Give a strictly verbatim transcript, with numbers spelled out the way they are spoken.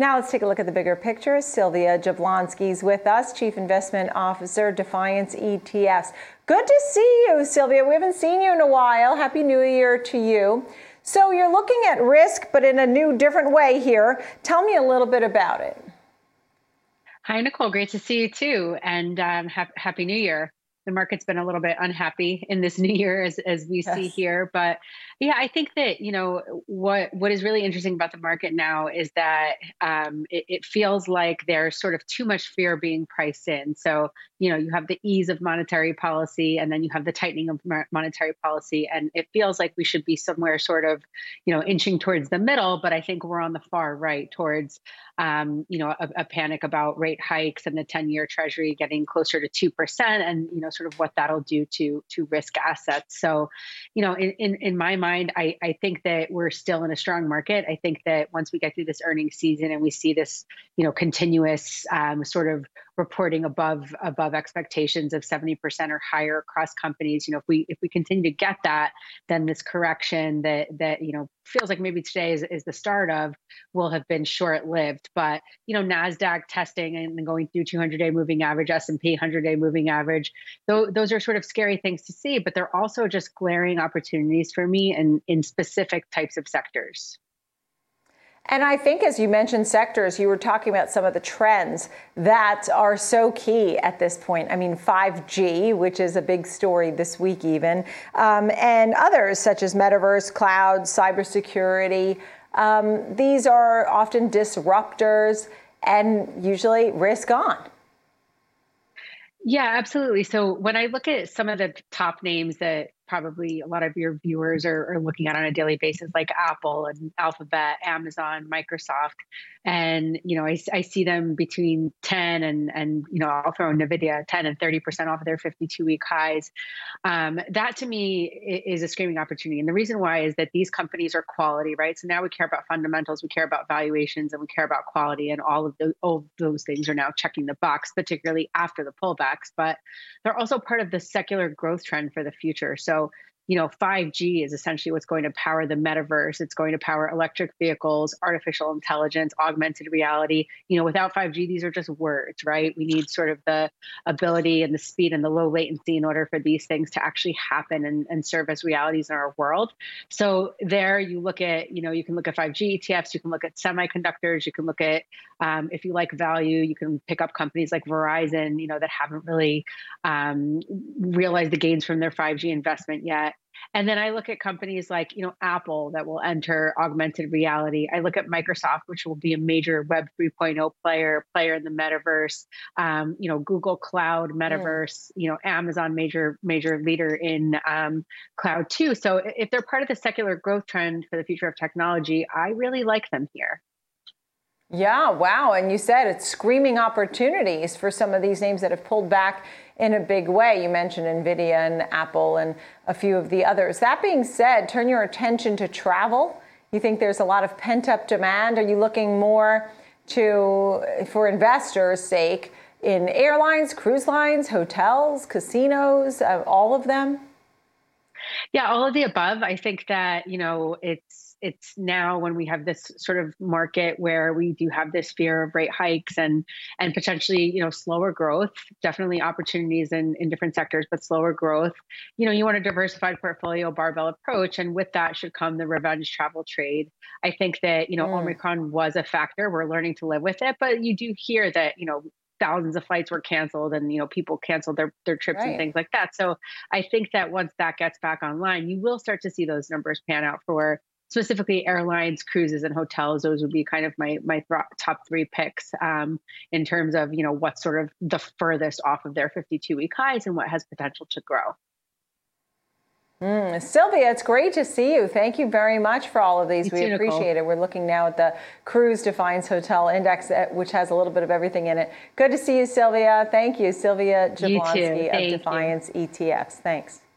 Now let's take a look at the bigger picture. Sylvia Jablonski is with us, Chief Investment Officer, Defiance E T Fs. Good to see you, Sylvia. We haven't seen you in a while. Happy New Year to you. So you're looking at risk, but in a new, different way here. Tell me a little bit about it. Hi, Nicole. Great to see you, too. And um, ha- Happy New Year. The market's been a little bit unhappy in this new year, as, as we yes. see here. But yeah, I think that, you know, what, what is really interesting about the market now is that um, it, it feels like there's sort of too much fear being priced in. So, you know, you have the ease of monetary policy, and then you have the tightening of monetary policy. And it feels like we should be somewhere sort of, you know, inching towards the middle. But I think we're on the far right towards, um, you know, a, a panic about rate hikes and the ten-year treasury getting closer to two percent and, you know, sort of what that'll do to to risk assets. So, you know, in, in, in my mind, I, I think that we're still in a strong market. I think that once we get through this earnings season and we see this, you know, continuous um, sort of reporting above above expectations of seventy percent or higher across companies, you know, if we if we continue to get that, then this correction that that, you know, feels like maybe today is, is the start of will have been short-lived. But, you know, NASDAQ testing and going through two hundred day moving average, S and P one hundred day moving average, those, those are sort of scary things to see, but they're also just glaring opportunities for me in, in specific types of sectors. And I think as you mentioned sectors, you were talking about some of the trends that are so key at this point. I mean, five G, which is a big story this week even, um, and others such as metaverse, cloud, cybersecurity. Um, these are often disruptors and usually risk on. Yeah, absolutely. So when I look at some of the top names that probably a lot of your viewers are, are looking at on a daily basis, like Apple and Alphabet, Amazon, Microsoft. And, you know, I, I see them between ten and, and, you know, I'll throw NVIDIA ten and thirty percent off of their fifty-two week highs. Um, that to me is a screaming opportunity. And the reason why is that these companies are quality, right? So now we care about fundamentals, we care about valuations, and we care about quality. And all of those, all of those things are now checking the box, particularly after the pullbacks. But they're also part of the secular growth trend for the future. So So, you know, five G is essentially what's going to power the metaverse. It's going to power electric vehicles, artificial intelligence, augmented reality. You know, without five G, these are just words, right? We need sort of the ability and the speed and the low latency in order for these things to actually happen and, and serve as realities in our world. So there you look at, you know, you can look at five G E T Fs, you can look at semiconductors, you can look at, um, if you like value, you can pick up companies like Verizon, you know, that haven't really um, realized the gains from their five G investment yet. And then I look at companies like, you know, Apple that will enter augmented reality. I look at Microsoft, which will be a major Web three point oh player, player in the metaverse, um, you know, Google Cloud, metaverse, yeah. you know, Amazon, major, major leader in um, cloud too. So if they're part of the secular growth trend for the future of technology, I really like them here. Yeah, wow. And you said it's screaming opportunities for some of these names that have pulled back in a big way. You mentioned NVIDIA and Apple and a few of the others. That being said, turn your attention to travel. You think there's a lot of pent-up demand? Are you looking more to, for investors' sake, in airlines, cruise lines, hotels, casinos, uh, all of them? Yeah, all of the above. I think that, you know, it's It's now when we have this sort of market where we do have this fear of rate hikes and and potentially, you know, slower growth, definitely opportunities in, in different sectors, but slower growth. You know, you want a diversified portfolio barbell approach. And with that should come the revenge travel trade. I think that, you know, mm. Omicron was a factor. We're learning to live with it. But you do hear that, you know, thousands of flights were canceled and, you know, people canceled their, their trips right. and things like that. So I think that once that gets back online, you will start to see those numbers pan out for specifically airlines, cruises, and hotels. Those would be kind of my my th- top three picks um, in terms of, you know, what's sort of the furthest off of their fifty-two week highs and what has potential to grow. Mm, Sylvia, it's great to see you. Thank you very much for all of these. You we too, appreciate Nicole. It. We're looking now at the Cruise Defiance Hotel Index, which has a little bit of everything in it. Good to see you, Sylvia. Thank you, Sylvia Jablonski of Defiance E T Fs. Thanks.